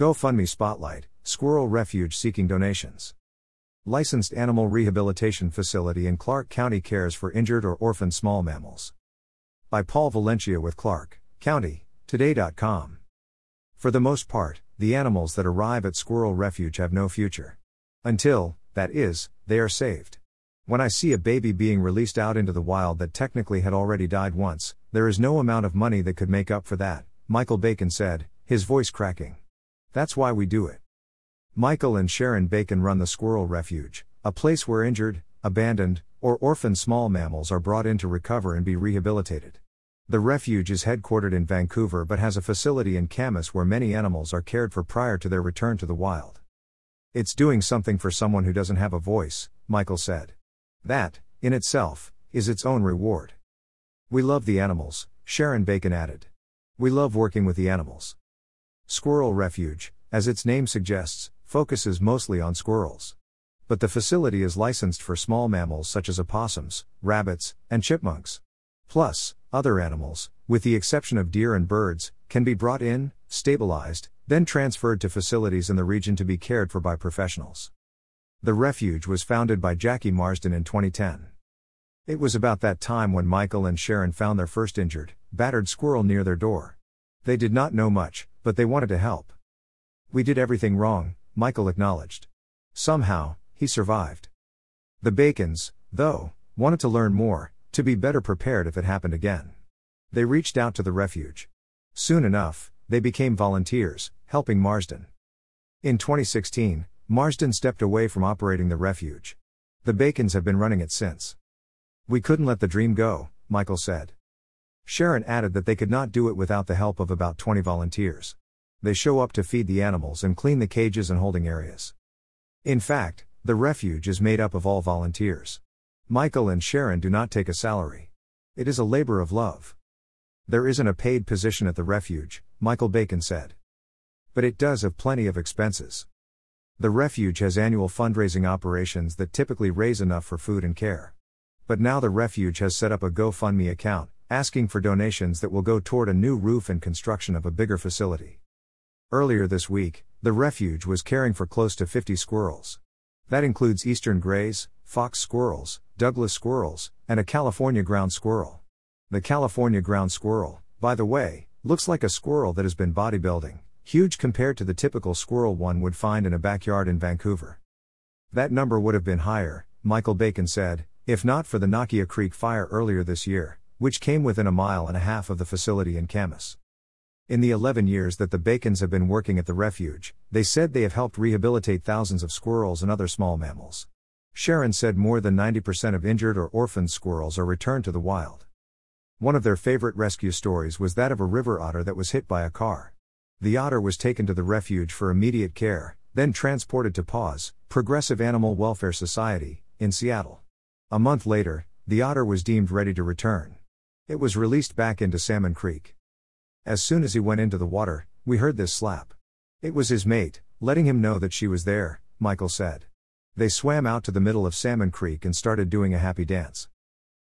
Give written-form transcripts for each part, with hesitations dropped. GoFundMe Spotlight, Squirrel Refuge seeking donations. Licensed Animal Rehabilitation Facility in Clark County cares for injured or orphaned small mammals. By Paul Valencia with Clark County Today.com. For the most part, the animals that arrive at Squirrel Refuge have no future. Until, that is, they are saved. When I see a baby being released out into the wild that technically had already died once, there is no amount of money that could make up for that, Michael Bacon said, his voice cracking. That's why we do it. Michael and Sharon Bacon run the Squirrel Refuge, a place where injured, abandoned, or orphaned small mammals are brought in to recover and be rehabilitated. The refuge is headquartered in Vancouver but has a facility in Camas where many animals are cared for prior to their return to the wild. It's doing something for someone who doesn't have a voice, Michael said. That, in itself, is its own reward. We love the animals, Sharon Bacon added. We love working with the animals. Squirrel Refuge, as its name suggests, focuses mostly on squirrels. But the facility is licensed for small mammals such as opossums, rabbits, and chipmunks. Plus, other animals, with the exception of deer and birds, can be brought in, stabilized, then transferred to facilities in the region to be cared for by professionals. The refuge was founded by Jackie Marsden in 2010. It was about that time when Michael and Sharon found their first injured, battered squirrel near their door. They did not know much, but they wanted to help. We did everything wrong, Michael acknowledged. Somehow, he survived. The Bacons, though, wanted to learn more, to be better prepared if it happened again. They reached out to the refuge. Soon enough, they became volunteers, helping Marsden. In 2016, Marsden stepped away from operating the refuge. The Bacons have been running it since. We couldn't let the dream go, Michael said. Sharon added that they could not do it without the help of about 20 volunteers. They show up to feed the animals and clean the cages and holding areas. In fact, the refuge is made up of all volunteers. Michael and Sharon do not take a salary. It is a labor of love. There isn't a paid position at the refuge, Michael Bacon said. But it does have plenty of expenses. The refuge has annual fundraising operations that typically raise enough for food and care. But now the refuge has set up a GoFundMe account, asking for donations that will go toward a new roof and construction of a bigger facility. Earlier this week, the refuge was caring for close to 50 squirrels. That includes eastern greys, fox squirrels, Douglas squirrels, and a California ground squirrel. The California ground squirrel, by the way, looks like a squirrel that has been bodybuilding, huge compared to the typical squirrel one would find in a backyard in Vancouver. That number would have been higher, Michael Bacon said, if not for the Nokia Creek fire earlier this year, which came within 1.5 miles of the facility in Camas. In the 11 years that the Bacons have been working at the refuge, they said they have helped rehabilitate thousands of squirrels and other small mammals. Sharon said more than 90% of injured or orphaned squirrels are returned to the wild. One of their favorite rescue stories was that of a river otter that was hit by a car. The otter was taken to the refuge for immediate care, then transported to PAWS, Progressive Animal Welfare Society, in Seattle. A month later, the otter was deemed ready to return. It was released back into Salmon Creek. As soon as he went into the water, we heard this slap. It was his mate, letting him know that she was there, Michael said. They swam out to the middle of Salmon Creek and started doing a happy dance.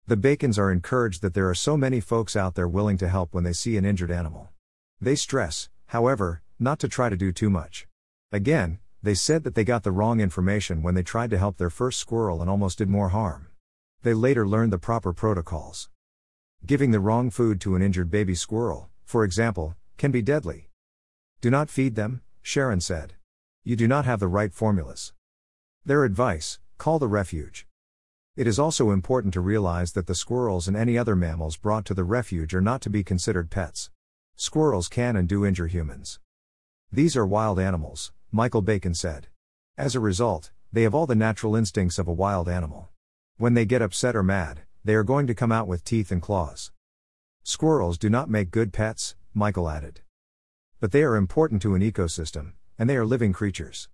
The Bacons are encouraged that there are so many folks out there willing to help when they see an injured animal. They stress, however, not to try to do too much. Again, they said that they got the wrong information when they tried to help their first squirrel and almost did more harm. They later learned the proper protocols. Giving the wrong food to an injured baby squirrel, for example, can be deadly. Do not feed them, Sharon said. You do not have the right formulas. Their advice, call the refuge. It is also important to realize that the squirrels and any other mammals brought to the refuge are not to be considered pets. Squirrels can and do injure humans. These are wild animals, Michael Bacon said. As a result, they have all the natural instincts of a wild animal. When they get upset or mad, they are going to come out with teeth and claws. Squirrels do not make good pets, Michael added. But they are important to an ecosystem, and they are living creatures.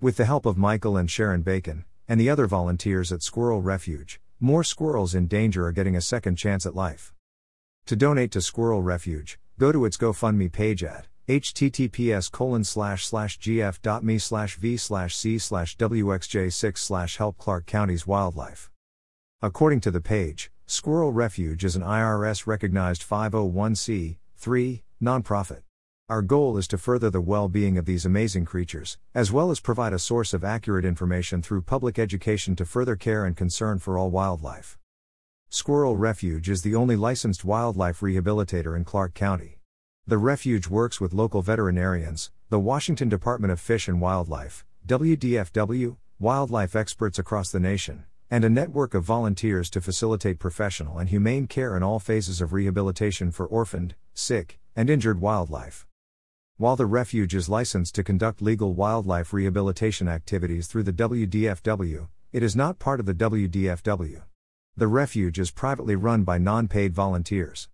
With the help of Michael and Sharon Bacon, and the other volunteers at Squirrel Refuge, more squirrels in danger are getting a second chance at life. To donate to Squirrel Refuge, go to its GoFundMe page at https://gf.me/v/c/wxj6/help Clark County's wildlife. According to the page, Squirrel Refuge is an IRS-recognized 501(c)(3) nonprofit. Our goal is to further the well-being of these amazing creatures, as well as provide a source of accurate information through public education to further care and concern for all wildlife. Squirrel Refuge is the only licensed wildlife rehabilitator in Clark County. The refuge works with local veterinarians, the Washington Department of Fish and Wildlife, WDFW, wildlife experts across the nation, and a network of volunteers to facilitate professional and humane care in all phases of rehabilitation for orphaned, sick, and injured wildlife. While the refuge is licensed to conduct legal wildlife rehabilitation activities through the WDFW, it is not part of the WDFW. The refuge is privately run by non-paid volunteers.